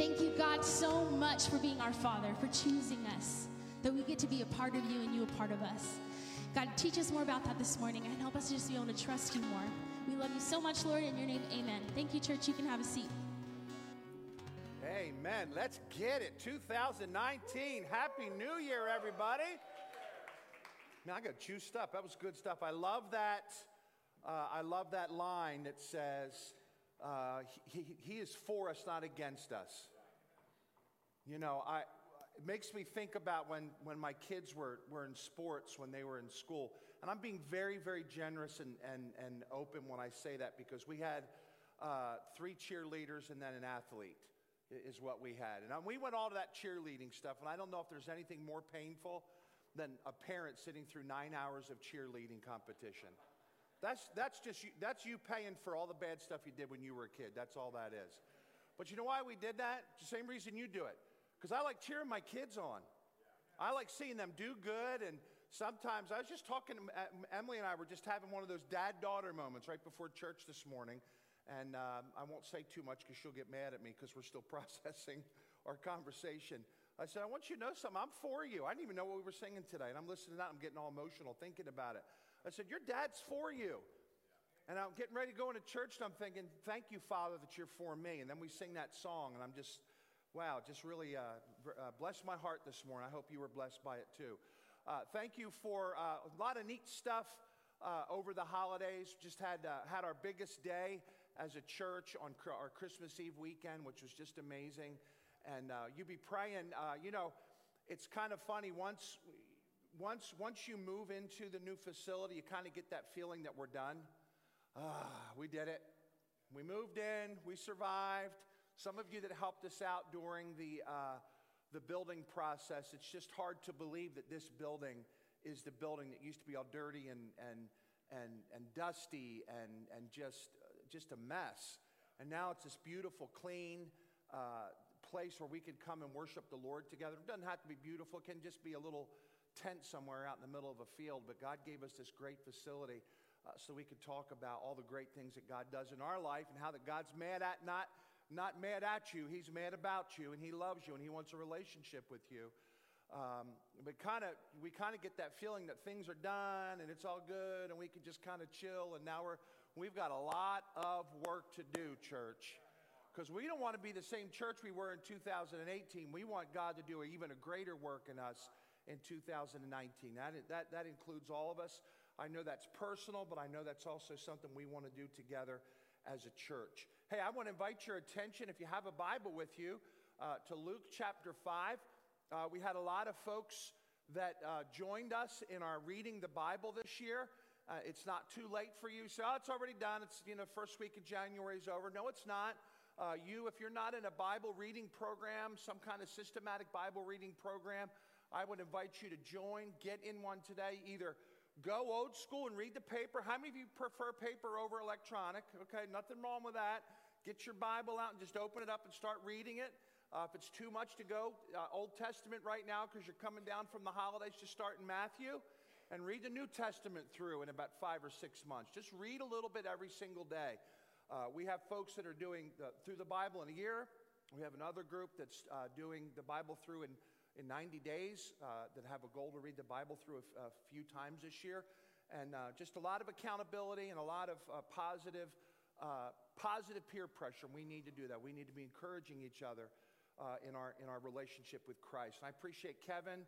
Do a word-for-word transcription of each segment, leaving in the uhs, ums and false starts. Thank you, God, so much for being our Father, for choosing us, that we get to be a part of you and you a part of us. God, teach us more about that this morning and help us to just be able to trust you more. We love you so much, Lord, in your name, amen. Thank you, church. You can have a seat. Amen. Let's get it. two thousand nineteen. Happy New Year, everybody. Man, I got to choose stuff. That was good stuff. I love that. Uh, I love that line that says, uh, he, he is for us, not against us. You know, I, it makes me think about when, when my kids were, were in sports, when they were in school. And I'm being very, very generous and, and, and open when I say that, because we had uh, three cheerleaders and then an athlete is what we had. And we went all to that cheerleading stuff, and I don't know if there's anything more painful than a parent sitting through nine hours of cheerleading competition. That's that's just you, that's you paying for all the bad stuff you did when you were a kid. That's all that is. But you know why we did that? The same reason you do it. Because I like cheering my kids on. I like seeing them do good. And sometimes I was just talking, Emily and I were just having one of those dad-daughter moments right before church this morning. And um, I won't say too much because she'll get mad at me because we're still processing our conversation. I said, I want you to know something. I'm for you. I didn't even know what we were singing today. And I'm listening out. I'm getting all emotional thinking about it. I said, your dad's for you. And I'm getting ready to go into church, and I'm thinking, thank you, Father, that you're for me. And then we sing that song, and I'm just, wow, just really uh, uh, blessed my heart this morning. I hope you were blessed by it, too. Uh, thank you for uh, a lot of neat stuff uh, over the holidays. Just had uh, had our biggest day as a church on cr- our Christmas Eve weekend, which was just amazing. And uh, you be praying. Uh, you know, it's kind of funny. Once... Once once you move into the new facility, you kind of get that feeling that we're done. Ah, we did it. We moved in. We survived. Some of you that helped us out during the uh, the building process, it's just hard to believe that this building is the building that used to be all dirty and and and and dusty and and just just a mess. And now it's this beautiful, clean uh, place where we can come and worship the Lord together. It doesn't have to be beautiful. It can just be a little tent somewhere out in the middle of a field, but God gave us this great facility uh, so we could talk about all the great things that God does in our life and how that God's mad at, not not mad at you, he's mad about you, and he loves you, and he wants a relationship with you. Um, but kind of, we kind of get that feeling that things are done, and it's all good, and we can just kind of chill, and now we're, we've got a lot of work to do, church, because we don't want to be the same church we were in two thousand eighteen. We want God to do even a greater work in us in two thousand nineteen. That, that, that includes all of us. I know that's personal, but I know that's also something we want to do together as a church. Hey, I want to invite your attention, if you have a Bible with you, uh, to Luke chapter five. Uh, we had a lot of folks that uh, joined us in our reading the Bible this year. Uh, it's not too late for you. So, oh, it's already done. It's, you know, first week of January is over. No, it's not. Uh, you, if you're not in a Bible reading program, some kind of systematic Bible reading program, I would invite you to join, get in one today. Either go old school and read the paper. How many of you prefer paper over electronic? Okay, nothing wrong with that. Get your Bible out and just open it up and start reading it. Uh, if it's too much to go, uh, Old Testament right now, because you're coming down from the holidays, just start in Matthew and read the New Testament through in about five or six months. Just read a little bit every single day. Uh, we have folks that are doing the, through the Bible in a year. We have another group that's uh, doing the Bible through in in ninety days uh, that have a goal to read the Bible through a, a few times this year. And uh, just a lot of accountability and a lot of uh, positive, uh, positive peer pressure. We need to do that. We need to be encouraging each other uh, in our in our relationship with Christ. And I appreciate Kevin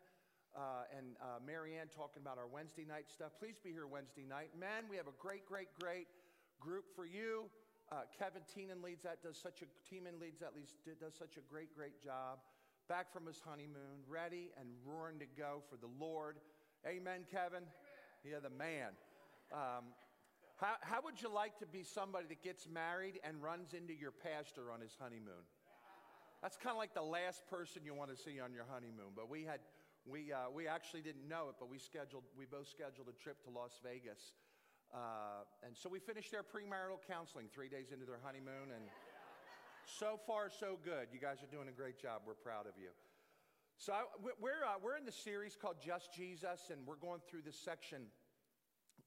uh, and uh, Mary Ann talking about our Wednesday night stuff. Please be here Wednesday night. Man, we have a great, great, great group for you. Uh, Kevin Teeman leads that, does such a, Teeman leads that, leads, does such a great, great job. Back from his honeymoon, ready and roaring to go for the Lord. Amen, Kevin? Amen. Yeah, the man. Um, how, how would you like to be somebody that gets married and runs into your pastor on his honeymoon? That's kind of like the last person you want to see on your honeymoon. But we had, we uh, we actually didn't know it, but we scheduled, we both scheduled a trip to Las Vegas, uh, and so we finished our premarital counseling three days into their honeymoon, and so far, so good. You guys are doing a great job. We're proud of you. So I, we're uh, we're in the series called Just Jesus, and we're going through this section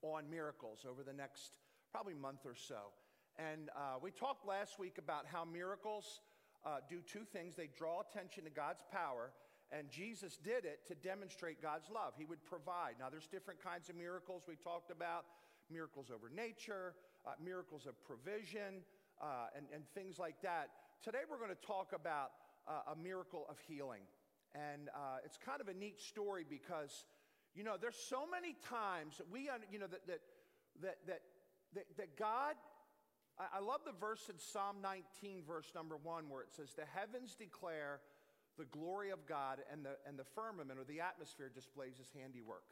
on miracles over the next probably month or so. And uh, we talked last week about how miracles uh, do two things. They draw attention to God's power, and Jesus did it to demonstrate God's love. He would provide. Now, there's different kinds of miracles we talked about, miracles over nature, uh, miracles of provision, uh, and, and things like that. Today, we're going to talk about uh, a miracle of healing. And uh, it's kind of a neat story because, you know, there's so many times that we, you know, that that that that, that, that God, I, I love the verse in Psalm nineteen, verse number one, where it says, "The heavens declare the glory of God, and the and the firmament, or the atmosphere, displays his handiwork."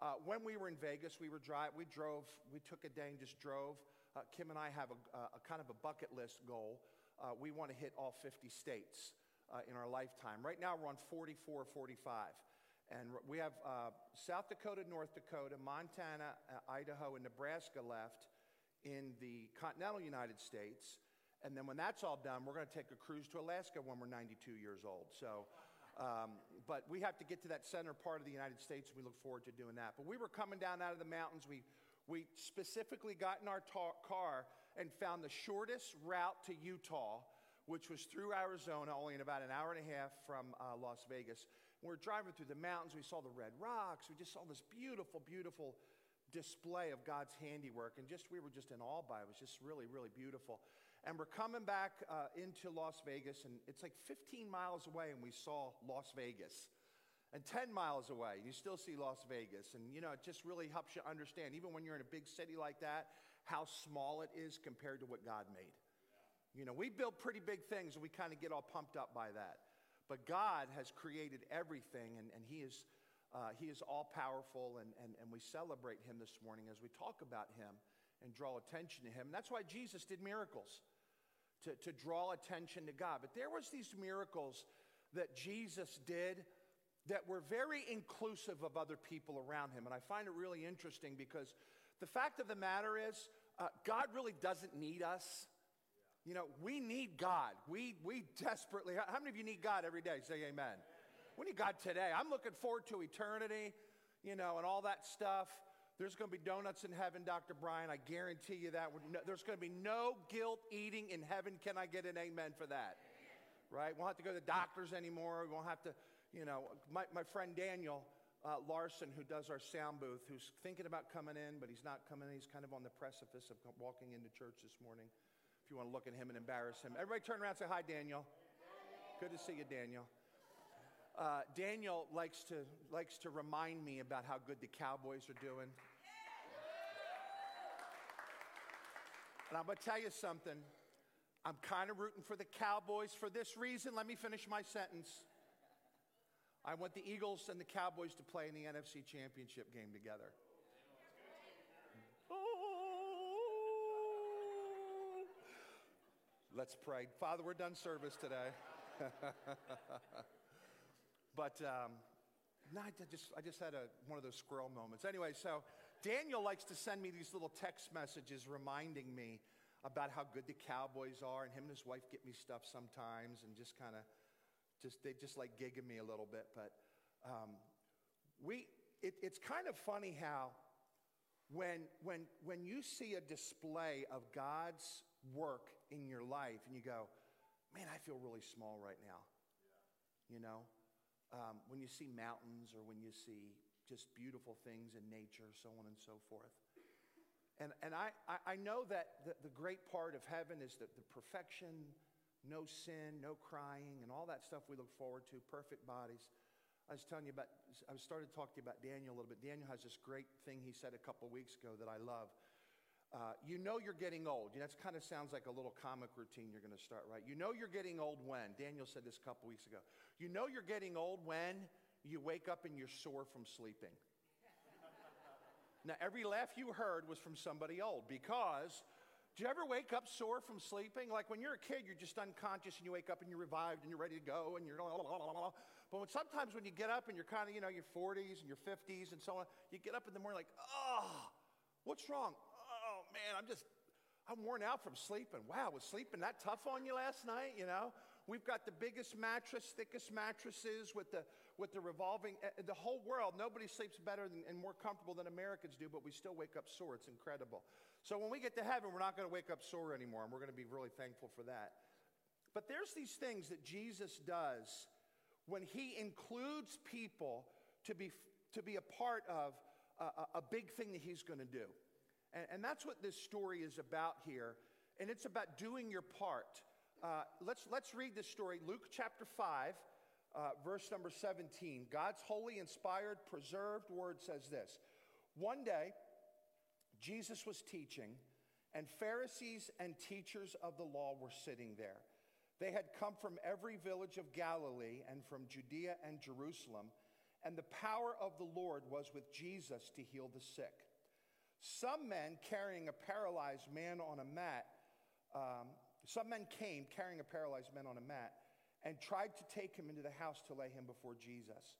Uh, when we were in Vegas, we were drive, we drove, we took a day and just drove. Uh, Kim and I have a, a kind of a bucket list goal. Uh, we want to hit all fifty states uh, in our lifetime. Right now, we're on forty-four, forty-five, and we have uh, South Dakota, North Dakota, Montana, uh, Idaho, and Nebraska left in the continental United States. And then when that's all done, we're going to take a cruise to Alaska when we're ninety-two years old. So, um, but we have to get to that center part of the United States. We look forward to doing that. But we were coming down out of the mountains. We we specifically got in our ta- car and found the shortest route to Utah, which was through Arizona, only in about an hour and a half from uh, Las Vegas. We were driving through the mountains. We saw the red rocks. We just saw this beautiful, beautiful display of God's handiwork. And just we were just in awe by it. It was just really, really beautiful. And we're coming back uh, into Las Vegas, and it's like fifteen miles away, and we saw Las Vegas. And ten miles away, and you still see Las Vegas. And, you know, it just really helps you understand, even when you're in a big city like that, how small it is compared to what God made. You know, we build pretty big things, and we kind of get all pumped up by that. But God has created everything, and, and he is uh, he is all-powerful, and, and, and we celebrate him this morning as we talk about him and draw attention to him. And that's why Jesus did miracles, to, to draw attention to God. But there was these miracles that Jesus did that were very inclusive of other people around him. And I find it really interesting because the fact of the matter is, uh, God really doesn't need us. You know, we need God. We we desperately, how many of you need God every day? Say amen. Amen. We need God today. I'm looking forward to eternity, you know, and all that stuff. There's going to be donuts in heaven, Doctor Brian. I guarantee you that. There's going to be no guilt eating in heaven. Can I get an amen for that? Amen. Right? We won't have to go to the doctors anymore. We won't have to, you know. My, my friend Daniel uh, Larson, who does our sound booth, who's thinking about coming in, but he's not coming in. He's kind of on the precipice of walking into church this morning. If you want to look at him and embarrass him. Everybody turn around and say, "Hi, Daniel." Good to see you, Daniel. Uh, Daniel likes to likes to remind me about how good the Cowboys are doing. And I'm going to tell you something. I'm kind of rooting for the Cowboys for this reason. Let me finish my sentence. I want the Eagles and the Cowboys to play in the N F C Championship game together. Oh. Let's pray. Father, we're done service today. But um, no, I just I just had a, one of those squirrel moments. Anyway, so Daniel likes to send me these little text messages reminding me about how good the Cowboys are, and him and his wife get me stuff sometimes, and just kind of just they just like gigging me a little bit. But um, we it, it's kind of funny how when when when you see a display of God's work in your life, and you go, "Man, I feel really small right now," yeah. You know. Um, when you see mountains or when you see just beautiful things in nature, so on and so forth. And and I, I, I know that the, the great part of heaven is that the perfection, no sin, no crying, and all that stuff we look forward to, perfect bodies. I was telling you about, I was starting to talk to you about Daniel a little bit. Daniel has this great thing he said a couple weeks ago that I love. Uh, you know you're getting old. You know, that kind of sounds like a little comic routine you're going to start, right? You know you're getting old when, Daniel said this a couple weeks ago, you know you're getting old when you wake up and you're sore from sleeping. Now, every laugh you heard was from somebody old, because do you ever wake up sore from sleeping? Like when you're a kid, you're just unconscious and you wake up and you're revived and you're ready to go and you're blah, blah, blah, blah, blah. But when sometimes when you get up and you're kind of, you know, your forties and your fifties and so on, you get up in the morning like, oh, what's wrong? Oh, man, I'm just, I'm worn out from sleeping. Wow, was sleeping that tough on you last night? You know, we've got the biggest mattress, thickest mattresses with the with the revolving, the whole world. Nobody sleeps better than, and more comfortable than Americans do, but we still wake up sore. It's incredible. So when we get to heaven, we're not going to wake up sore anymore, and we're going to be really thankful for that. But there's these things that Jesus does when he includes people to be to be a part of a, a big thing that he's going to do. And, and that's what this story is about here. And it's about doing your part. Uh, let's, let's read this story. Luke chapter five, uh, verse number seventeen. God's holy, inspired, preserved word says this. One day, Jesus was teaching, and Pharisees and teachers of the law were sitting there. They had come from every village of Galilee and from Judea and Jerusalem, and the power of the Lord was with Jesus to heal the sick. Some men carrying a paralyzed man on a mat, um, some men came carrying a paralyzed man on a mat and tried to take him into the house to lay him before Jesus.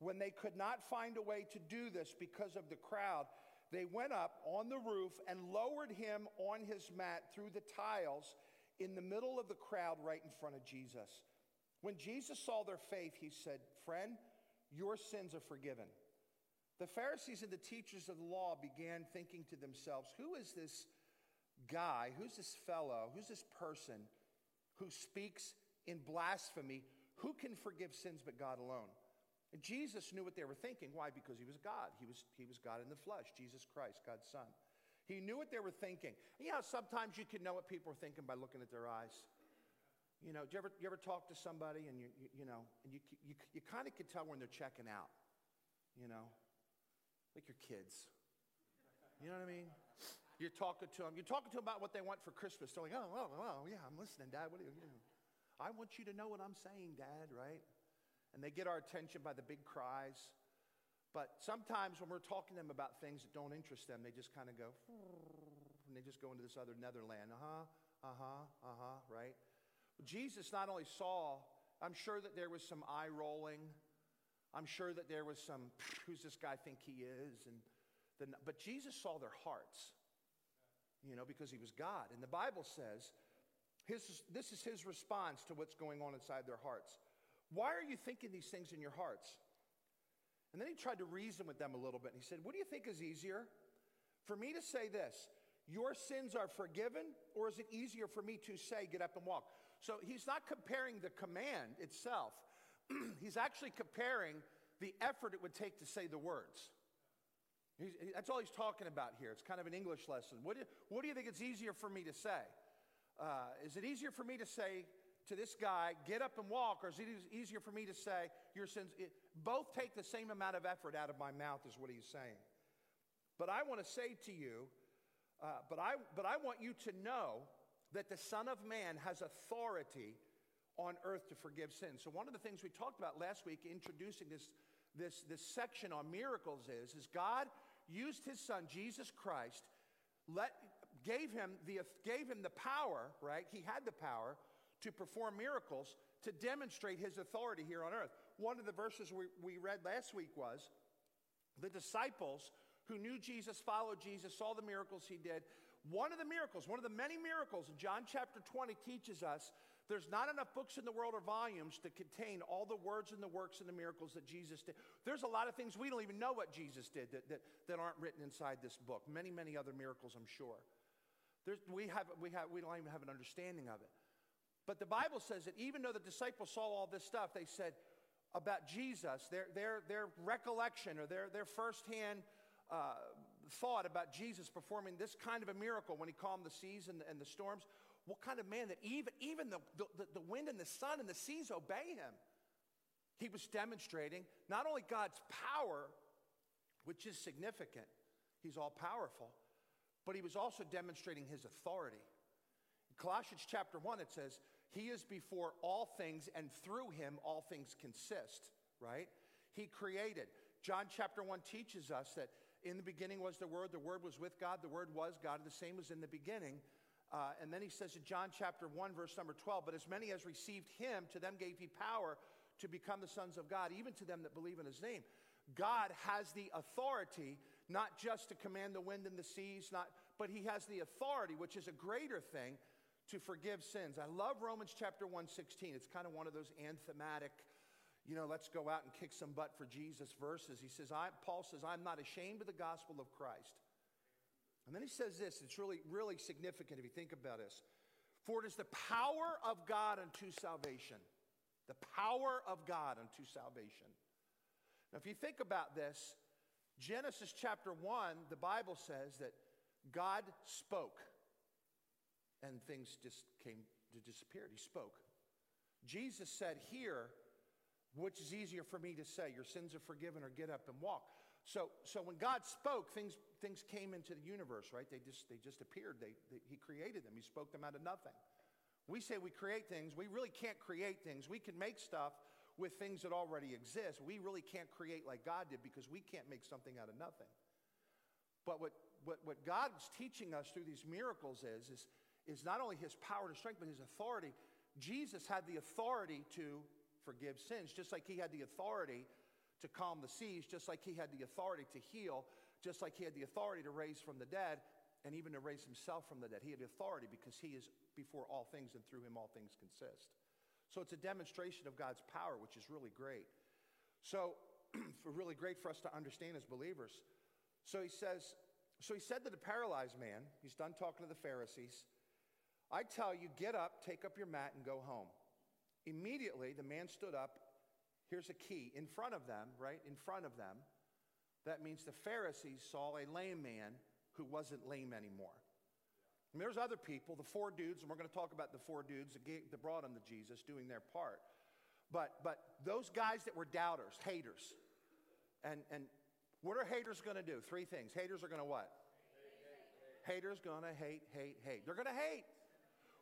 When they could not find a way to do this because of the crowd, they went up on the roof and lowered him on his mat through the tiles in the middle of the crowd right in front of Jesus. When Jesus saw their faith, he said, "Friend, your sins are forgiven." The Pharisees and the teachers of the law began thinking to themselves, who is this guy, who's this fellow, who's this person who speaks in blasphemy? Who can forgive sins but God alone? And Jesus knew what they were thinking. Why? Because he was God. He was, he was God in the flesh, Jesus Christ, God's son. He knew what they were thinking. You know, sometimes you can know what people are thinking by looking at their eyes. You know, do you ever, you ever talk to somebody and you, you, you know, and you, you, you kind of can tell when they're checking out, you know, like your kids. You know what I mean? You're talking to them. You're talking to them about what they want for Christmas. They're like, oh, oh, oh, yeah, I'm listening, Dad. What do you do? I want you to know what I'm saying, Dad, right? And they get our attention by the big cries. But sometimes when we're talking to them about things that don't interest them, they just kind of go, and they just go into this other netherland. Uh-huh, uh-huh, uh-huh, right? Jesus not only saw, I'm sure that there was some eye rolling. I'm sure that there was some, who's this guy think he is? And then, but Jesus saw their hearts, you know, because he was God. And the Bible says, his, this is his response to what's going on inside their hearts. Why are you thinking these things in your hearts? And then he tried to reason with them a little bit. And he said, what do you think is easier? For me to say this, your sins are forgiven, or is it easier for me to say, get up and walk? So he's not comparing the command itself. He's actually comparing the effort it would take to say the words. He's, that's all he's talking about here. It's kind of an English lesson. What do, what do you think it's easier for me to say? Uh, is it easier for me to say to this guy, get up and walk, or is it easier for me to say, your sins, it, both take the same amount of effort out of my mouth is what he's saying. But I want to say to you, uh, but I but I want you to know that the Son of Man has authority on earth to forgive sins. So one of the things we talked about last week, introducing this this this section on miracles, is is God used his Son Jesus Christ, let gave him the gave him the power, right? He had the power to perform miracles to demonstrate his authority here on earth. One of the verses we, we read last week was the disciples who knew Jesus, followed Jesus, saw the miracles he did. One of the miracles, one of the many miracles in John chapter twenty teaches us there's not enough books in the world or volumes to contain all the words and the works and the miracles that Jesus did. There's a lot of things we don't even know what Jesus did that, that, that aren't written inside this book. Many, many other miracles, I'm sure. There's, we have, we have, we don't even have an understanding of it. But the Bible says that even though the disciples saw all this stuff, they said about Jesus, their their their recollection or their their firsthand uh, thought about Jesus performing this kind of a miracle when he calmed the seas and, and the storms. What kind of man that even even the, the the wind and the sun and the seas obey him? He was demonstrating not only God's power, which is significant, he's all powerful, but he was also demonstrating his authority. In Colossians chapter one, it says, he is before all things, and through him all things consist, right? He created. John chapter one teaches us that in the beginning was the Word, the Word was with God, the Word was God, the same was in the beginning. Uh, and then he says in John chapter one, verse number twelve, but as many as received him, to them gave he power to become the sons of God, even to them that believe in his name. God has the authority, not just to command the wind and the seas, not, but he has the authority, which is a greater thing, to forgive sins. I love Romans chapter one sixteen. It's kind of one of those anthematic, you know, let's go out and kick some butt for Jesus verses. He says, I, Paul says, I'm not ashamed of the gospel of Christ. And then he says this, it's really, really significant if you think about this. For it is the power of God unto salvation. The power of God unto salvation. Now, if you think about this, Genesis chapter one, the Bible says that God spoke, and things just came to disappear. He spoke. Jesus said here, which is easier for me to say, your sins are forgiven, or get up and walk. So, so when God spoke, things things came into the universe, right? They just they just appeared. They, they He created them. He spoke them out of nothing. We say we create things. We really can't create things. We can make stuff with things that already exist. We really can't create like God did, because we can't make something out of nothing. But what what, what God's teaching us through these miracles is, is is not only his power and strength, but his authority. Jesus had the authority to forgive sins, just like he had the authority to calm the seas, just like he had the authority to heal, just like he had the authority to raise from the dead, and even to raise himself from the dead. He had authority because he is before all things, and through him all things consist. So it's a demonstration of God's power, which is really great. So really great for us to understand as believers. So he says, so he said to the paralyzed man, he's done talking to the Pharisees, I tell you, get up, take up your mat, and go home. Immediately, the man stood up. Here's a key. In front of them, right? In front of them. That means the Pharisees saw a lame man who wasn't lame anymore. And there's other people, the four dudes, and we're going to talk about the four dudes that, gave, that brought him to Jesus, doing their part. But but those guys that were doubters, haters. And, and what are haters going to do? Three things. Haters are going to what? Hate, hate, hate. Haters going to hate, hate, hate. They're going to hate.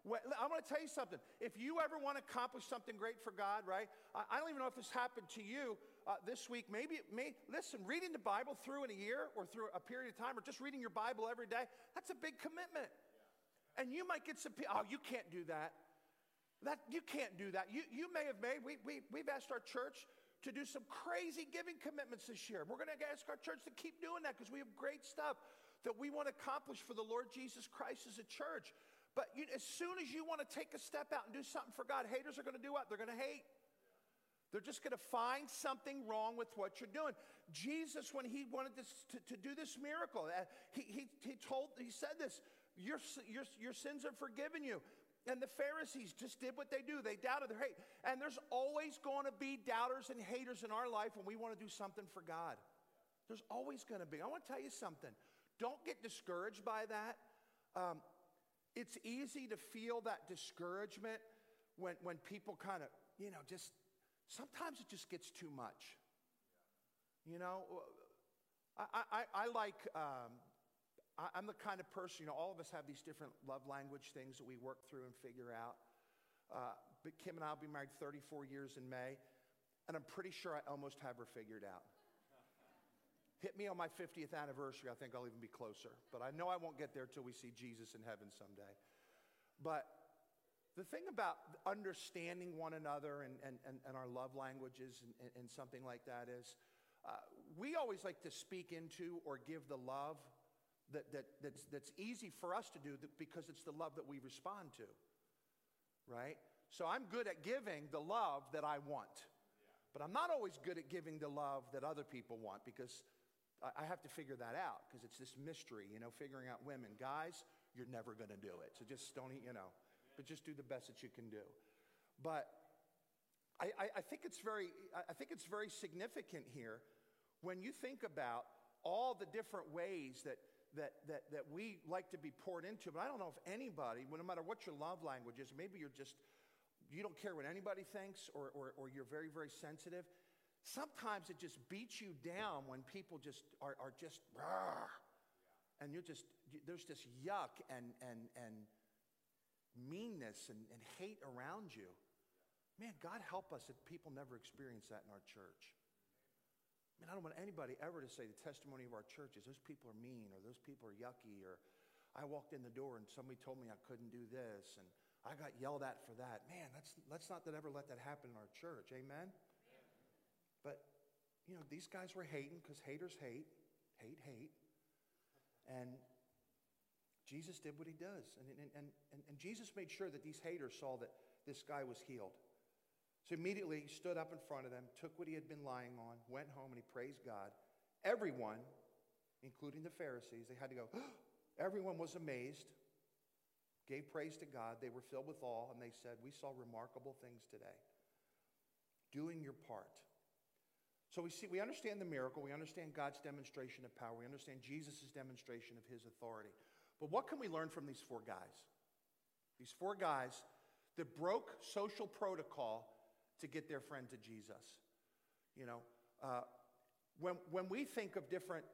I'm going to tell you something. If you ever want to accomplish something great for God, right? I don't even know if this happened to you uh, this week. Maybe it may, listen, reading the Bible through in a year or through a period of time, or just reading your Bible every day, that's a big commitment. Yeah. And you might get some people, oh, you can't do that. That you can't do that. You you may have made, we, we, we've asked our church to do some crazy giving commitments this year. We're going to ask our church to keep doing that, because we have great stuff that we want to accomplish for the Lord Jesus Christ as a church. But you, as soon as you want to take a step out and do something for God, haters are going to do what? They're going to hate. They're just going to find something wrong with what you're doing. Jesus, when he wanted this, to, to do this miracle, uh, he, he, he told, he said this, your, your, your sins are forgiven you. And the Pharisees just did what they do. They doubted their hate. And there's always going to be doubters and haters in our life when we want to do something for God. There's always going to be. I want to tell you something. Don't get discouraged by that. Um, It's easy to feel that discouragement when, when people kind of, you know, just, sometimes it just gets too much. You know, I I, I like, um, I, I'm the kind of person, you know, all of us have these different love language things that we work through and figure out. Uh, but Kim and I will be married thirty-four years in May, and I'm pretty sure I almost have her figured out. Hit me on my fiftieth anniversary, I think I'll even be closer. But I know I won't get there till we see Jesus in heaven someday. But the thing about understanding one another and, and, and, and our love languages and, and something like that is, uh, we always like to speak into or give the love that, that that's, that's easy for us to do, because it's the love that we respond to, right? So I'm good at giving the love that I want. But I'm not always good at giving the love that other people want, because I have to figure that out, because it's this mystery, you know, figuring out women. Guys, you're never going to do it. So just don't, you know, but just do the best that you can do. But I, I, I think it's very, I think it's very significant here when you think about all the different ways that that that that we like to be poured into. But I don't know if anybody, no matter what your love language is, maybe you're just, you don't care what anybody thinks, or, or, or you're very, very sensitive. Sometimes it just beats you down when people just are, are just, and you're just, there's this yuck and and and meanness and, and hate around you. Man, God help us that people never experience that in our church. Man, I don't want anybody ever to say the testimony of our church is those people are mean, or those people are yucky, or I walked in the door and somebody told me I couldn't do this, and I got yelled at for that. Man, let's, let's not that ever let that happen in our church. Amen? Amen. But, you know, these guys were hating, because haters hate, hate, hate. And Jesus did what he does. And, and, and, and, and Jesus made sure that these haters saw that this guy was healed. So immediately he stood up in front of them, took what he had been lying on, went home, and he praised God. Everyone, including the Pharisees, they had to go, everyone was amazed. gave praise to God. They were filled with awe, and they said, we saw remarkable things today. Doing your part. So we see, we understand the miracle. We understand God's demonstration of power. We understand Jesus' demonstration of his authority. But what can we learn from these four guys? These four guys that broke social protocol to get their friend to Jesus. You know, uh, when, when we think of different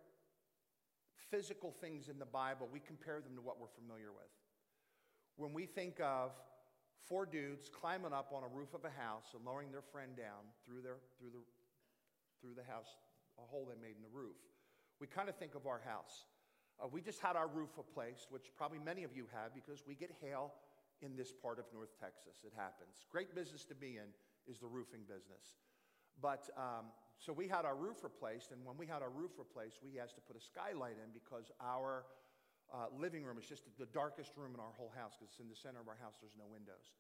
physical things in the Bible, we compare them to what we're familiar with. When we think of four dudes climbing up on a roof of a house and lowering their friend down through their through the through the house, a hole they made in the roof, we kind of think of our house. Uh, we just had our roof replaced, which probably many of you have, because we get hail in this part of North Texas. It happens. Great business to be in is the roofing business. But um, so we had our roof replaced, and when we had our roof replaced, we had to put a skylight in because our uh, living room is just the darkest room in our whole house, because it's in the center of our house. There's no windows.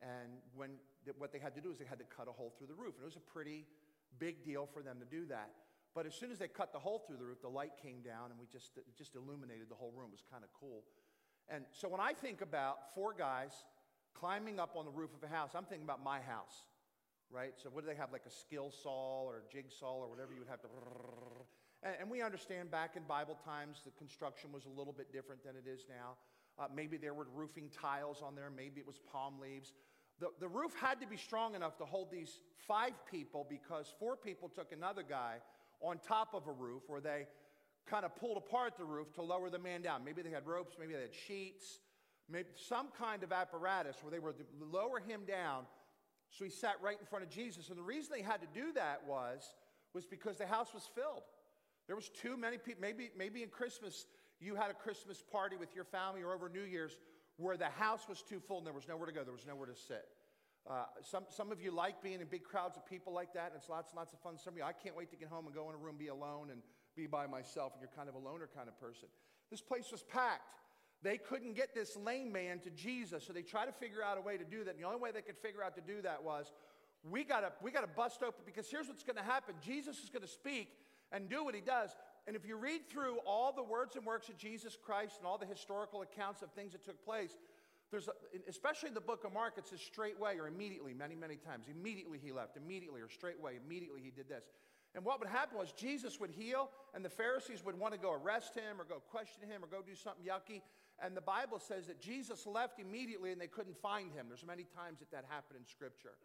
And when th- what they had to do is they had to cut a hole through the roof, and it was a pretty big deal for them to do that. But as soon as they cut the hole through the roof, the light came down, and we just it just illuminated the whole room. It was kind of cool. And so when I think about four guys climbing up on the roof of a house, I'm thinking about my house, right? So what do they have, like a skill saw or a jigsaw or whatever you would have to... And, and we understand back in Bible times, the construction was a little bit different than it is now. Uh, maybe there were roofing tiles on there. Maybe it was palm leaves. The, the roof had to be strong enough to hold these five people, because four people took another guy on top of a roof where they kind of pulled apart the roof to lower the man down. Maybe they had ropes, maybe they had sheets, maybe some kind of apparatus where they were to lower him down so he sat right in front of Jesus. And the reason they had to do that was, was because the house was filled. There was too many people. Maybe, maybe in Christmas, you had a Christmas party with your family, or over New Year's, where the house was too full and there was nowhere to go. There was nowhere to sit. Uh, some some of you like being in big crowds of people like that, and it's lots and lots of fun. Some of you, I can't wait to get home and go in a room, be alone, and be by myself, and you're kind of a loner kind of person. This place was packed. They couldn't get this lame man to Jesus, so they tried to figure out a way to do that. And the only way they could figure out to do that was, we gotta we gotta bust open, because here's what's going to happen. Jesus is going to speak and do what he does. And if you read through all the words and works of Jesus Christ and all the historical accounts of things that took place, there's, a, especially in the book of Mark, it says straightway or immediately, many, many times. Immediately he left, immediately or straightway, immediately he did this. And what would happen was Jesus would heal, and the Pharisees would want to go arrest him or go question him or go do something yucky. And the Bible says that Jesus left immediately and they couldn't find him. There's many times that that happened in Scripture.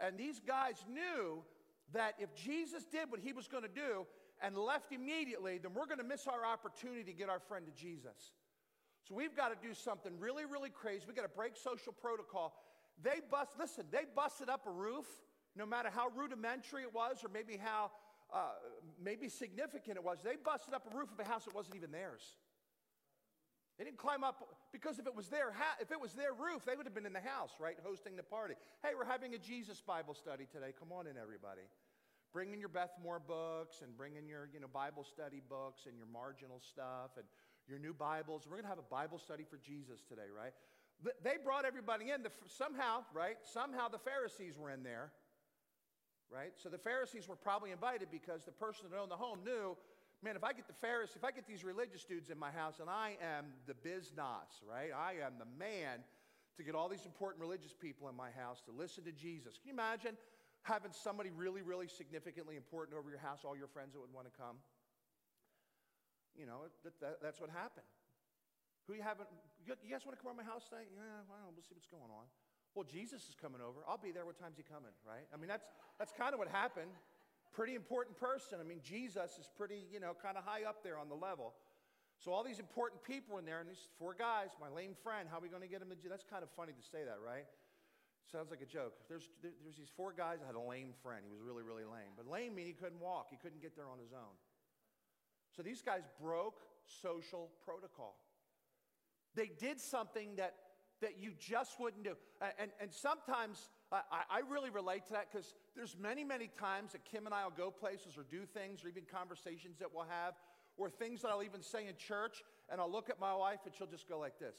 And these guys knew that if Jesus did what he was going to do and left immediately, then we're going to miss our opportunity to get our friend to Jesus. So we've got to do something really, really crazy. We've got to break social protocol. They bust, listen, they busted up a roof, no matter how rudimentary it was, or maybe how uh, maybe significant it was. They busted up a roof of a house that wasn't even theirs. They didn't climb up, because if it was their ha- if it was their roof, they would have been in the house, right, hosting the party. Hey, we're having a Jesus Bible study today. Come on in, everybody. Bring in your Beth Moore books, and bring in your you know Bible study books and your marginal stuff and your new Bibles. We're going to have a Bible study for Jesus today, right? They brought everybody in. The, somehow, right? Somehow the Pharisees were in there, right? So the Pharisees were probably invited, because the person that owned the home knew, man, if I get the Pharisees, if I get these religious dudes in my house, and I am the bizness, right? I am the man to get all these important religious people in my house to listen to Jesus. Can you imagine having somebody really, really significantly important over your house, all your friends that would want to come? You know, that, that, that's what happened. Who you haven't, you guys want to come over to my house tonight? Yeah, well, we'll see what's going on. Well, Jesus is coming over. I'll be there. What time's he coming, right? I mean, that's that's kind of what happened. Pretty important person. I mean, Jesus is pretty, you know, kind of high up there on the level. So all these important people in there, and these four guys, my lame friend, how are we going to get him to do? That's kind of funny to say that, right? Sounds like a joke. There's there's these four guys that had a lame friend. He was really, really lame. But lame mean he couldn't walk. He couldn't get there on his own. So these guys broke social protocol. They did something that that you just wouldn't do. And, and sometimes I, I really relate to that, because there's many, many times that Kim and I will go places or do things, or even conversations that we'll have, or things that I'll even say in church, and I'll look at my wife and she'll just go like this.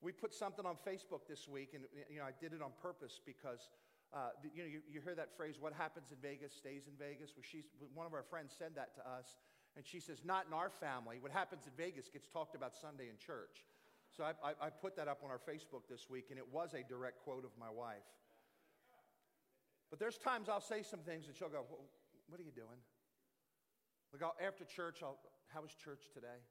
We put something on Facebook this week, and you know I did it on purpose because Uh, you know, you, you hear that phrase, what happens in Vegas stays in Vegas. Well, she's, one of our friends said that to us, And she says, not in our family. What happens in Vegas gets talked about Sunday in church. So I, I, I put that up on our Facebook this week, and it was a direct quote of my wife. But there's times I'll say some things, and she'll go, what are you doing? Like, I'll, after church, I'll, how was church today?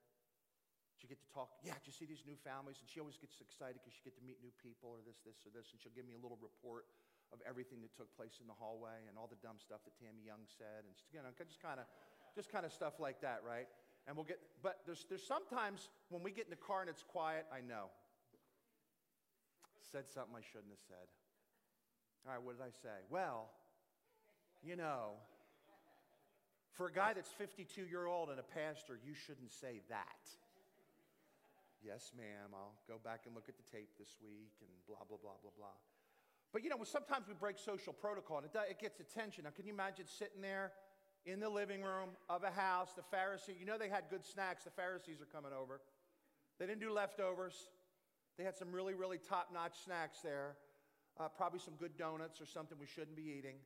Did you get to talk? Yeah, did you see these new families? And she always gets excited because she gets to meet new people or this, this, or this. And she'll give me a little report of everything that took place in the hallway and all the dumb stuff that Tammy Young said. And, you know, just kind of just kind of stuff like that, right? And we'll get, but there's there's sometimes when we get in the car and it's quiet, I know. Said something I shouldn't have said. All right, what did I say? Well, you know, for a guy that's fifty-two-year-old and a pastor, you shouldn't say that. Yes, ma'am, I'll go back and look at the tape this week and blah, blah, blah, blah, blah. But, you know, sometimes we break social protocol, and it, it gets attention. Now, can you imagine sitting there in the living room of a house, the Pharisees, you know they had good snacks, the Pharisees are coming over. They didn't do leftovers. They had some really, really top-notch snacks there, uh, probably some good donuts or something we shouldn't be eating.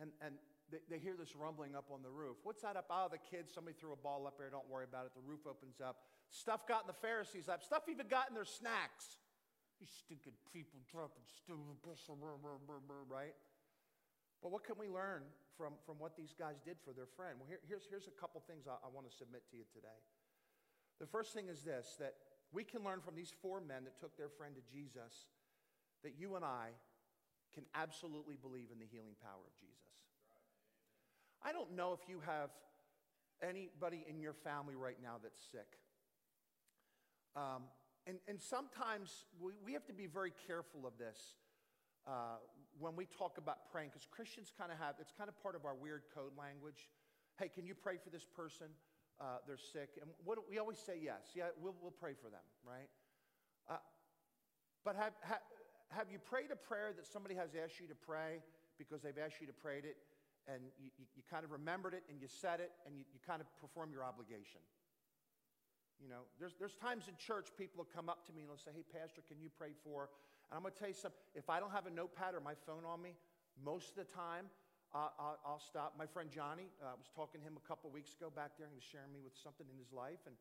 And and they, they hear this rumbling up on the roof. What's that up? Oh, the kids, somebody threw a ball up there, don't worry about it. The roof opens up. Stuff got in the Pharisees' lap. Stuff even got in their snacks. You stinking people dropping stew, right? But what can we learn from, from what these guys did for their friend? Well, here, here's, here's a couple things I, I want to submit to you today. The first thing is this, that we can learn from these four men that took their friend to Jesus, that you and I can absolutely believe in the healing power of Jesus. I don't know if you have anybody in your family right now that's sick. Um, and, and sometimes we, we have to be very careful of this. Uh, when we talk about praying, because Christians kind of have, it's kind of part of our weird code language. Hey, can you pray for this person? Uh, they're sick. And what, we always say yes. Yeah, we'll, we'll pray for them, right? Uh, but have, have have you prayed a prayer that somebody has asked you to pray because they've asked you to pray it, and you, you, you kind of remembered it, and you said it, and you, you kind of perform your obligation? You know, there's there's times in church people will come up to me and they'll say, hey, pastor, can you pray for? And I'm going to tell you something. If I don't have a notepad or my phone on me, most of the time uh, I'll, I'll stop. My friend Johnny, uh, I was talking to him a couple weeks ago back there, and he was sharing me with something in his life. And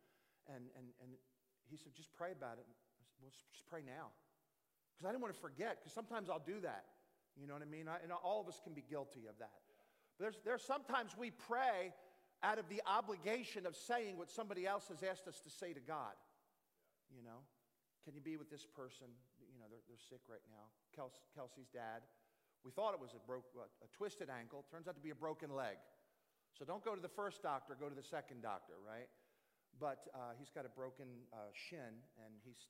and and, and he said, just pray about it. I said, well, just pray now. Because I didn't want to forget, because sometimes I'll do that. You know what I mean? I, and all of us can be guilty of that. But there's, there's sometimes we pray out of the obligation of saying what somebody else has asked us to say to God. You know, can you be with this person? You know, they're, they're sick right now. Kelsey, Kelsey's dad. We thought it was a, bro- a twisted ankle. Turns out to be a broken leg. So don't go to the first doctor. Go to the second doctor, right? But uh, he's got a broken uh, shin, and he's,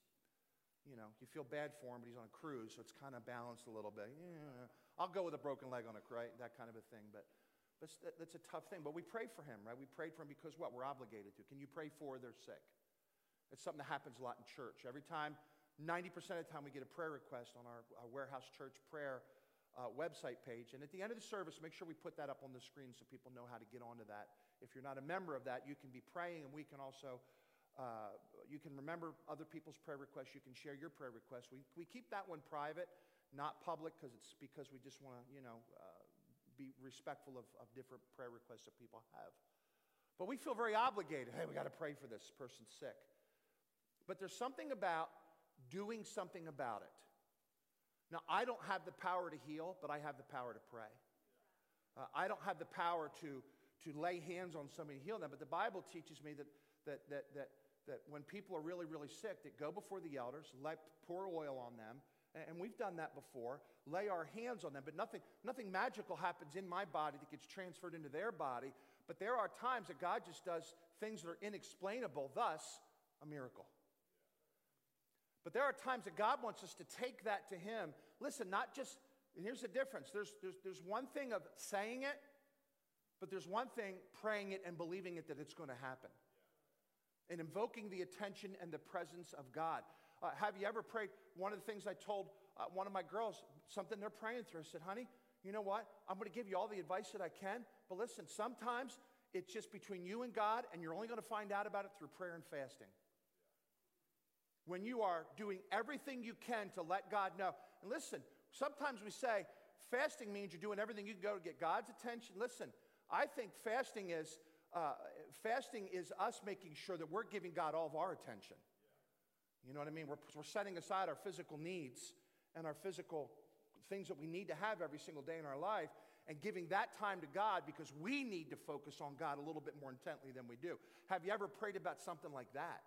you know, you feel bad for him, but he's on a cruise, so it's kind of balanced a little bit. Yeah. I'll go with a broken leg on a cruise, right? That kind of a thing, but... But that's a tough thing. But we pray for him, right? We prayed for him because what? We're obligated to. Can you pray for they're sick? It's something that happens a lot in church. Every time, ninety percent of the time we get a prayer request on our, our Warehouse Church prayer uh, website page. And at the end of the service, make sure we put that up on the screen so people know how to get onto that. If you're not a member of that, you can be praying, and we can also, uh, you can remember other people's prayer requests. You can share your prayer requests. We, we keep that one private, not public, because it's because we just want to, you know, uh, be respectful of, of different prayer requests that people have. But we feel very obligated. Hey, we got to pray for this person's sick. But there's something about doing something about it. Now, I don't have the power to heal, but I have the power to pray. Uh, I don't have the power to, to lay hands on somebody and heal them, but the Bible teaches me that, that, that, that, that when people are really, really sick, that go before the elders, lay, pour oil on them, and we've done that before, lay our hands on them, but nothing nothing magical happens in my body that gets transferred into their body, but there are times that God just does things that are inexplainable, thus a miracle. But there are times that God wants us to take that to him. Listen, not just, and here's the difference, there's, there's, there's one thing of saying it, but there's one thing praying it and believing it that it's going to happen. And invoking the attention and the presence of God. Uh, have you ever prayed? One of the things I told uh, one of my girls, something they're praying through, I said, honey, you know what? I'm going to give you all the advice that I can, but listen, sometimes it's just between you and God, and you're only going to find out about it through prayer and fasting. When you are doing everything you can to let God know. And listen, sometimes we say fasting means you're doing everything you can go to get God's attention. Listen, I think fasting is uh, fasting is us making sure that we're giving God all of our attention. You know what I mean? We're, we're setting aside our physical needs and our physical things that we need to have every single day in our life and giving that time to God because we need to focus on God a little bit more intently than we do. Have you ever prayed about something like that?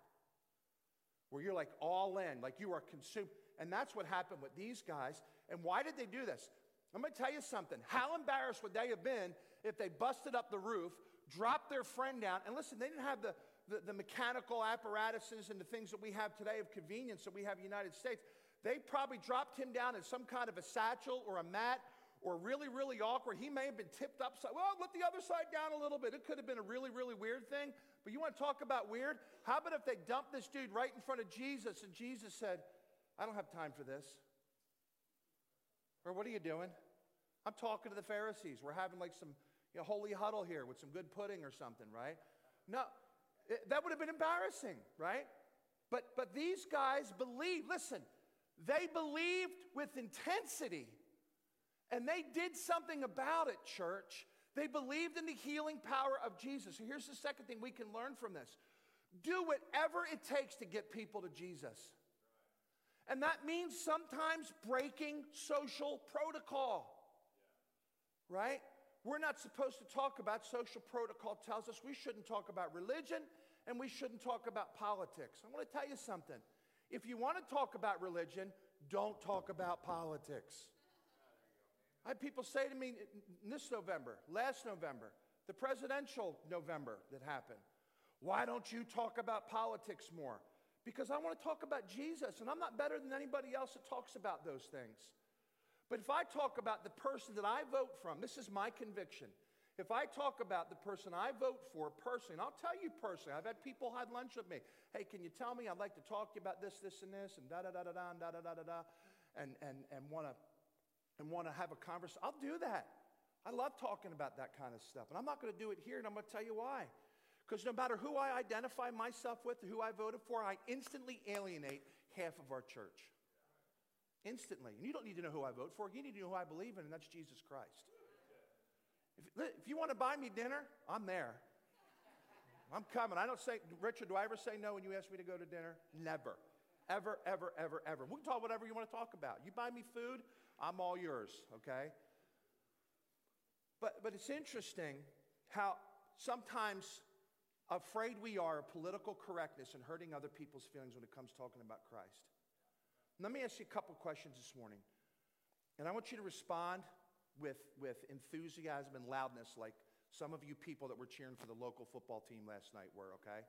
Where you're like all in, like you are consumed. And that's what happened with these guys. And why did they do this? I'm going to tell you something. How embarrassed would they have been if they busted up the roof, dropped their friend down, and listen, they didn't have the, the, the mechanical apparatuses and the things that we have today of convenience that we have in the United States. They probably dropped him down in some kind of a satchel or a mat or really, really awkward. He may have been tipped upside. Well, let the other side down a little bit. It could have been a really, really weird thing. But you want to talk about weird? How about if they dumped this dude right in front of Jesus and Jesus said, I don't have time for this. Or what are you doing? I'm talking to the Pharisees. We're having like some you know, holy huddle here with some good pudding or something, right? No, it, that would have been embarrassing, right? But but these guys believed. Listen, they believed with intensity. And they did something about it, church. They believed in the healing power of Jesus. So here's the second thing we can learn from this. Do whatever it takes to get people to Jesus. And that means sometimes breaking social protocol, right? We're not supposed to talk about social protocol. Tells us we shouldn't talk about religion and we shouldn't talk about politics. I want to tell you something. If you want to talk about religion, don't talk about politics. I had people say to me this November, last November, the presidential November that happened, why don't you talk about politics more? Because I want to talk about Jesus, and I'm not better than anybody else that talks about those things. But if I talk about the person that I vote from, this is my conviction. If I talk about the person I vote for personally, and I'll tell you personally, I've had people had lunch with me. Hey, can you tell me? I'd like to talk to you about this, this, and this, and da-da-da-da-da, and da-da-da-da-da, and, and, and want to... and want to have a conversation, I'll do that. I love talking about that kind of stuff. And I'm not going to do it here, and I'm going to tell you why. Because no matter who I identify myself with, who I voted for, I instantly alienate half of our church. Instantly. And you don't need to know who I vote for. You need to know who I believe in, and that's Jesus Christ. If, if you want to buy me dinner, I'm there. I'm coming. I don't say, Richard, do I ever say no when you ask me to go to dinner? Never. Ever, ever, ever, ever. We can talk whatever you want to talk about. You buy me food, I'm all yours, okay? But but it's interesting how sometimes afraid we are of political correctness and hurting other people's feelings when it comes to talking about Christ. Let me ask you a couple questions this morning. And I want you to respond with, with enthusiasm and loudness like some of you people that were cheering for the local football team last night were, okay?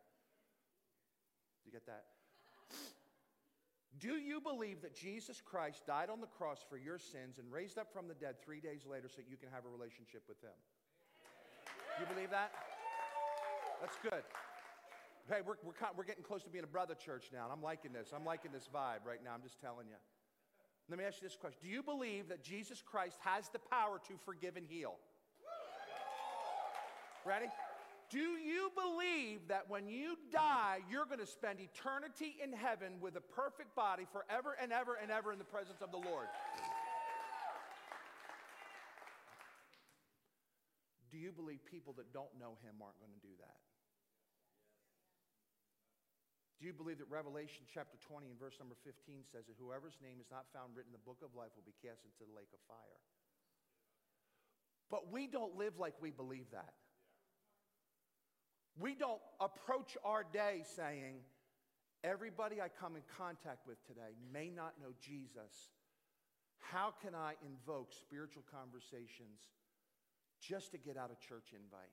Did you get that? Do you believe that Jesus Christ died on the cross for your sins and raised up from the dead three days later so that you can have a relationship with him? Do you believe that? That's good. Hey, we're, we're, we're getting close to being a brother church now, and I'm liking this. I'm liking this vibe right now. I'm just telling you. Let me ask you this question. Do you believe that Jesus Christ has the power to forgive and heal? Ready? Do you believe that when you die, you're going to spend eternity in heaven with a perfect body forever and ever and ever in the presence of the Lord? Do you believe people that don't know him aren't going to do that? Do you believe that Revelation chapter twenty and verse number fifteen says that whoever's name is not found written in the book of life will be cast into the lake of fire? But we don't live like we believe that. We don't approach our day saying, everybody I come in contact with today may not know Jesus. How can I invoke spiritual conversations just to get out a church invite?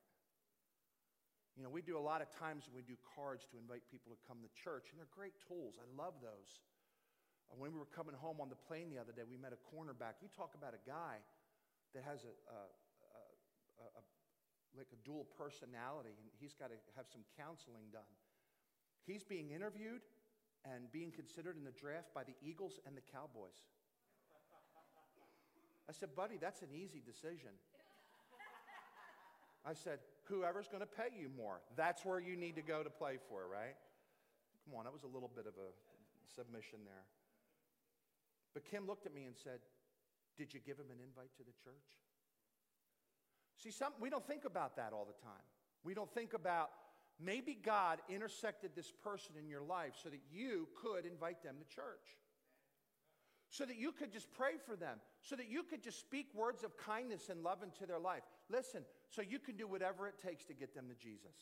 You know, we do a lot of times when we do cards to invite people to come to church, and they're great tools. I love those. When we were coming home on the plane the other day, we met a cornerback. You talk about a guy that has a... a, a, a like a dual personality, and he's got to have some counseling done. He's being interviewed and being considered in the draft by the Eagles and the Cowboys. I said, buddy, that's an easy decision. I said, whoever's going to pay you more, that's where you need to go to play for, right? Come on, that was a little bit of a submission there. But Kim looked at me and said, did you give him an invite to the church? See, some, we don't think about that all the time. We don't think about maybe God intersected this person in your life so that you could invite them to church. So that you could just pray for them. So that you could just speak words of kindness and love into their life. Listen, so you can do whatever it takes to get them to Jesus.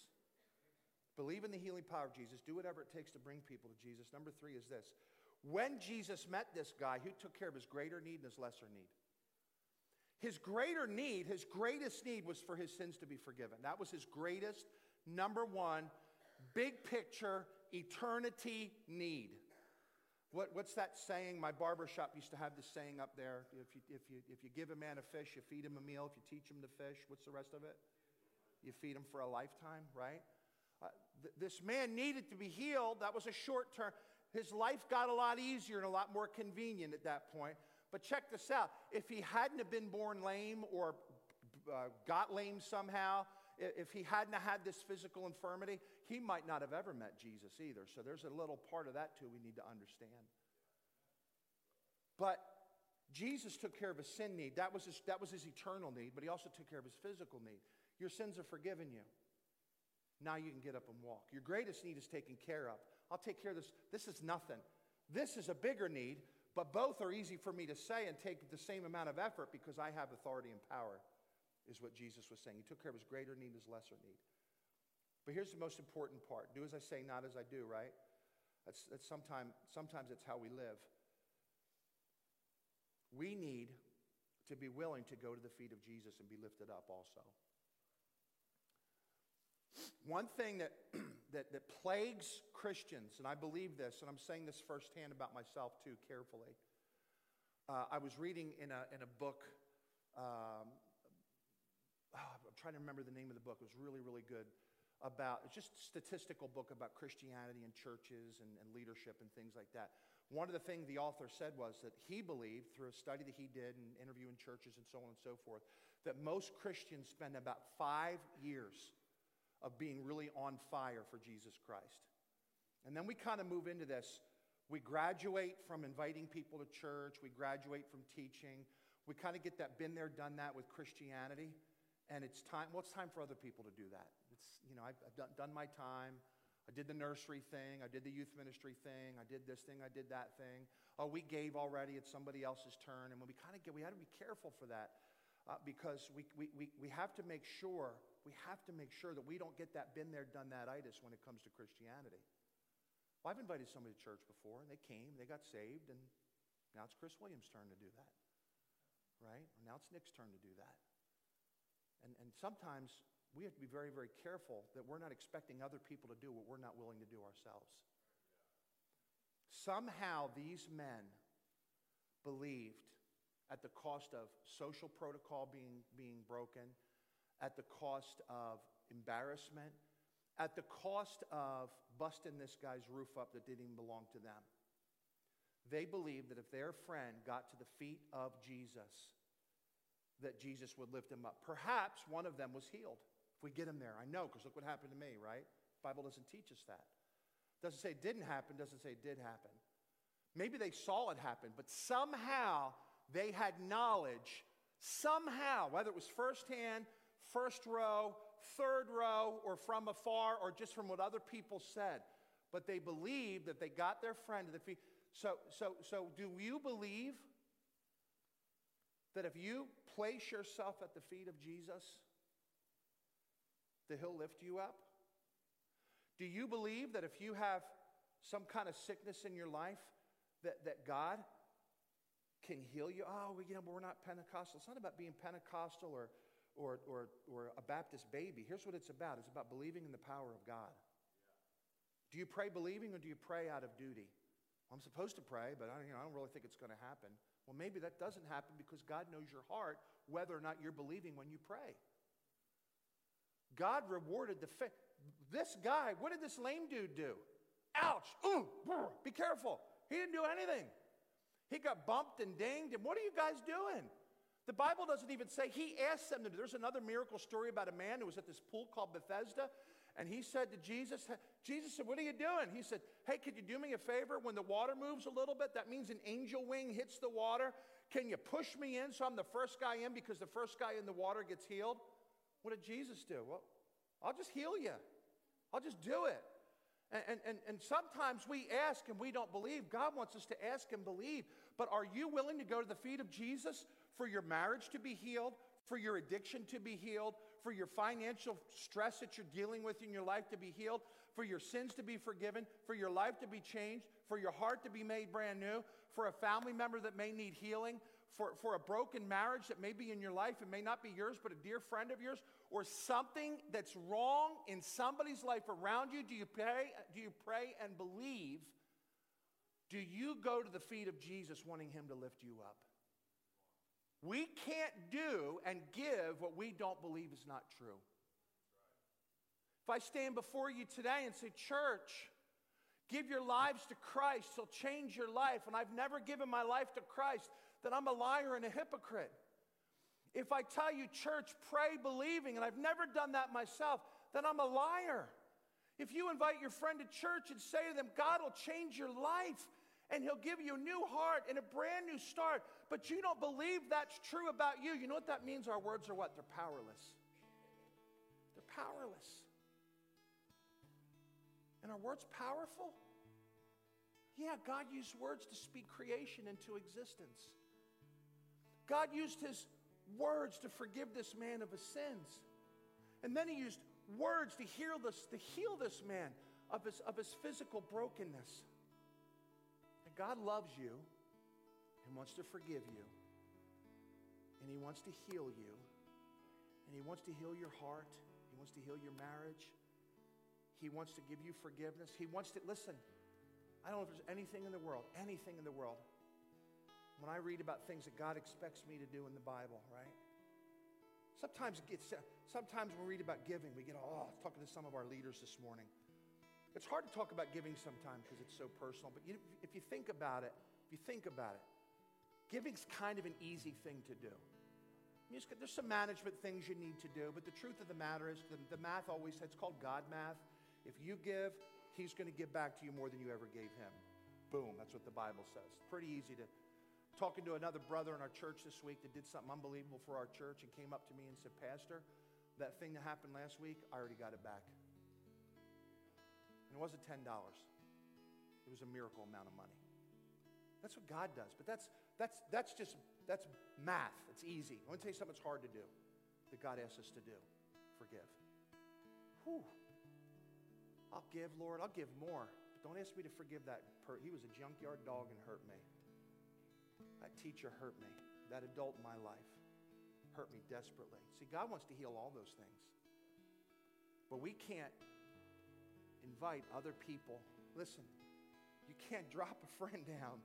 Believe in the healing power of Jesus. Do whatever it takes to bring people to Jesus. Number three is this. When Jesus met this guy, he took care of his greater need and his lesser need. His greater need, his greatest need was for his sins to be forgiven. That was his greatest, number one, big picture, eternity need. What, what's that saying? My barbershop used to have this saying up there. If you, if you, if you give a man a fish, you feed him a meal. If you teach him to fish, what's the rest of it? You feed him for a lifetime, right? Uh, th- this man needed to be healed. That was a short term. His life got a lot easier and a lot more convenient at that point. But check this out. If he hadn't have been born lame or uh, got lame somehow, if he hadn't had this physical infirmity, he might not have ever met Jesus either. So there's a little part of that too we need to understand. But Jesus took care of his sin need. That was his, that was his eternal need, but he also took care of his physical need. Your sins are forgiven you. Now you can get up and walk. Your greatest need is taken care of. I'll take care of this. This is nothing. This is a bigger need, but both are easy for me to say and take the same amount of effort because I have authority and power. Is what Jesus was saying. He took care of his greater need, his lesser need. But here's the most important part. Do as I say, not as I do, right? That's, that's sometime, sometimes it's how we live. We need to be willing to go to the feet of Jesus and be lifted up also. One thing that, that, that plagues Christians, and I believe this, and I'm saying this firsthand about myself too, carefully. Uh, I was reading in a, in a book... Um, Oh, I'm trying to remember the name of the book. It was really, really good. About it's just a statistical book about Christianity and churches and, and leadership and things like that. One of the things the author said was that he believed, through a study that he did and interviewing churches and so on and so forth, that most Christians spend about five years of being really on fire for Jesus Christ. And then we kind of move into this. We graduate from inviting people to church. We graduate from teaching. We kind of get that been there, done that with Christianity. And it's time, well, it's time for other people to do that. It's, you know, I've, I've done, done my time. I did the nursery thing. I did the youth ministry thing. I did this thing. I did that thing. Oh, we gave already. It's somebody else's turn. And when we kind of get, we had to be careful for that uh, because we, we we we have to make sure, we have to make sure that we don't get that been there, done that-itis when it comes to Christianity. Well, I've invited somebody to church before, and they came, they got saved, and now it's Chris Williams' turn to do that, right? Or now it's Nick's turn to do that. And, and sometimes we have to be very, very careful that we're not expecting other people to do what we're not willing to do ourselves. Somehow these men believed, at the cost of social protocol being, being broken, at the cost of embarrassment, at the cost of busting this guy's roof up that didn't even belong to them. They believed that if their friend got to the feet of Jesus, that Jesus would lift him up. Perhaps one of them was healed. If we get him there, I know, because look what happened to me, right? The Bible doesn't teach us that. Doesn't say it didn't happen, doesn't say it did happen. Maybe they saw it happen, but somehow they had knowledge, somehow, whether it was firsthand, first row, third row, or from afar, or just from what other people said, but they believed that they got their friend to the feet. So, so, so do you believe that if you place yourself at the feet of Jesus, that he'll lift you up? Do you believe that if you have some kind of sickness in your life, that, that God can heal you? Oh, well, you know, but we're not Pentecostal. It's not about being Pentecostal or, or, or, or a Baptist baby. Here's what it's about. It's about believing in the power of God. Do you pray believing or do you pray out of duty? Well, I'm supposed to pray, but I, you know, I don't really think it's going to happen. Well, maybe that doesn't happen because God knows your heart, whether or not you're believing when you pray. God rewarded the faith. This guy, what did this lame dude do? Ouch! Ooh! Brr, be careful. He didn't do anything. He got bumped and dinged. And what are you guys doing? The Bible doesn't even say he asked them to do. There's another miracle story about a man who was at this pool called Bethesda. And he said to Jesus, Jesus said, what are you doing? He said, hey, could you do me a favor? When the water moves a little bit, that means an angel wing hits the water. Can you push me in so I'm the first guy in because the first guy in the water gets healed? What did Jesus do? Well, I'll just heal you. I'll just do it. And, and, and sometimes we ask and we don't believe. God wants us to ask and believe. But are you willing to go to the feet of Jesus for your marriage to be healed, for your addiction to be healed, for your financial stress that you're dealing with in your life to be healed, for your sins to be forgiven, for your life to be changed, for your heart to be made brand new, for a family member that may need healing, for, for a broken marriage that may be in your life and may not be yours but a dear friend of yours, or something that's wrong in somebody's life around you? Do you pray, do you pray and believe? Do you go to the feet of Jesus wanting him to lift you up? We can't do and give what we don't believe is not true. If I stand before you today and say, church, give your lives to Christ, he'll change your life, and I've never given my life to Christ, then I'm a liar and a hypocrite. If I tell you, church, pray believing, and I've never done that myself, then I'm a liar. If you invite your friend to church and say to them, God will change your life, and he'll give you a new heart and a brand new start, but you don't believe that's true about you. You know what that means? Our words are what? They're powerless. They're powerless. And are words powerful? Yeah, God used words to speak creation into existence. God used his words to forgive this man of his sins. And then he used words to heal this, to heal this man of his, of his physical brokenness. God loves you and wants to forgive you, and he wants to heal you, and he wants to heal your heart. He wants to heal your marriage. He wants to give you forgiveness. He wants to, listen, I don't know if there's anything in the world, anything in the world, when I read about things that God expects me to do in the Bible, right? Sometimes, it gets, sometimes when we read about giving, we get, oh, I was talking to some of our leaders this morning. It's hard to talk about giving sometimes because it's so personal, but you, if you think about it, if you think about it, giving's kind of an easy thing to do. You just, there's some management things you need to do, but the truth of the matter is the, the math always, it's called God math. If you give, he's going to give back to you more than you ever gave him. Boom, that's what the Bible says. Pretty easy to, talking to another brother in our church this week that did something unbelievable for our church and came up to me and said, Pastor, that thing that happened last week, I already got it back. And it wasn't ten dollars. It was a miracle amount of money. That's what God does. But that's that's that's just, that's math. It's easy. I want to tell you something that's hard to do, that God asks us to do. Forgive. Whew. I'll give, Lord. I'll give more. But don't ask me to forgive that per- He was a junkyard dog and hurt me. That teacher hurt me. That adult in my life hurt me desperately. See, God wants to heal all those things. But we can't invite other people. Listen, you can't drop a friend down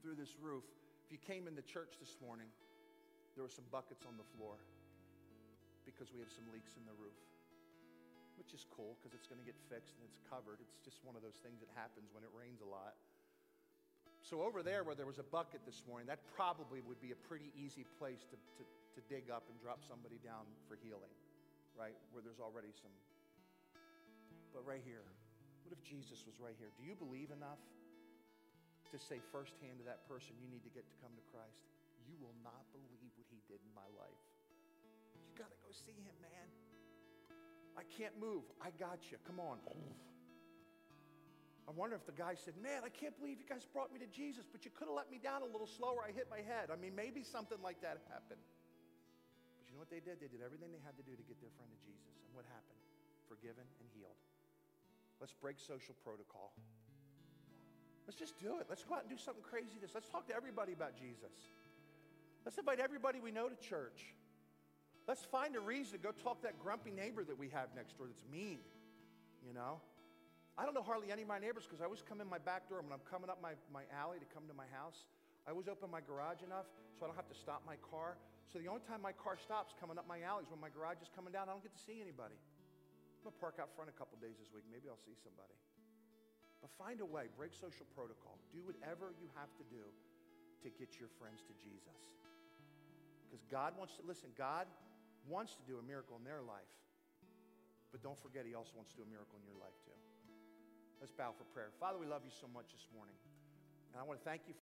through this roof. If you came in the church this morning, there were some buckets on the floor because we have some leaks in the roof, which is cool because it's going to get fixed and it's covered. It's just one of those things that happens when it rains a lot. So over there where there was a bucket this morning, that probably would be a pretty easy place to, to, to dig up and drop somebody down for healing, right? Where there's already some. But right here, what if Jesus was right here? Do you believe enough to say firsthand to that person, you need to get to come to Christ? You will not believe what he did in my life. You got to go see him, man. I can't move. I got you. Come on. I wonder if the guy said, man, I can't believe you guys brought me to Jesus, but you could have let me down a little slower. I hit my head. I mean, maybe something like that happened. But you know what they did? They did everything they had to do to get their friend to Jesus. And what happened? Forgiven and healed. Let's break social protocol. Let's just do it. Let's go out and do something crazy. This. Let's talk to everybody about Jesus. Let's invite everybody we know to church. Let's find a reason to go talk to that grumpy neighbor that we have next door that's mean, you know. I don't know hardly any of my neighbors because I always come in my back door. When I'm coming up my, my alley to come to my house, I always open my garage enough so I don't have to stop my car. So the only time my car stops coming up my alley is when my garage is coming down. I don't get to see anybody. I'm going to park out front a couple days this week. Maybe I'll see somebody. But find a way. Break social protocol. Do whatever you have to do to get your friends to Jesus. Because God wants to, listen, God wants to do a miracle in their life. But don't forget, he also wants to do a miracle in your life too. Let's bow for prayer. Father, we love you so much this morning. And I want to thank you for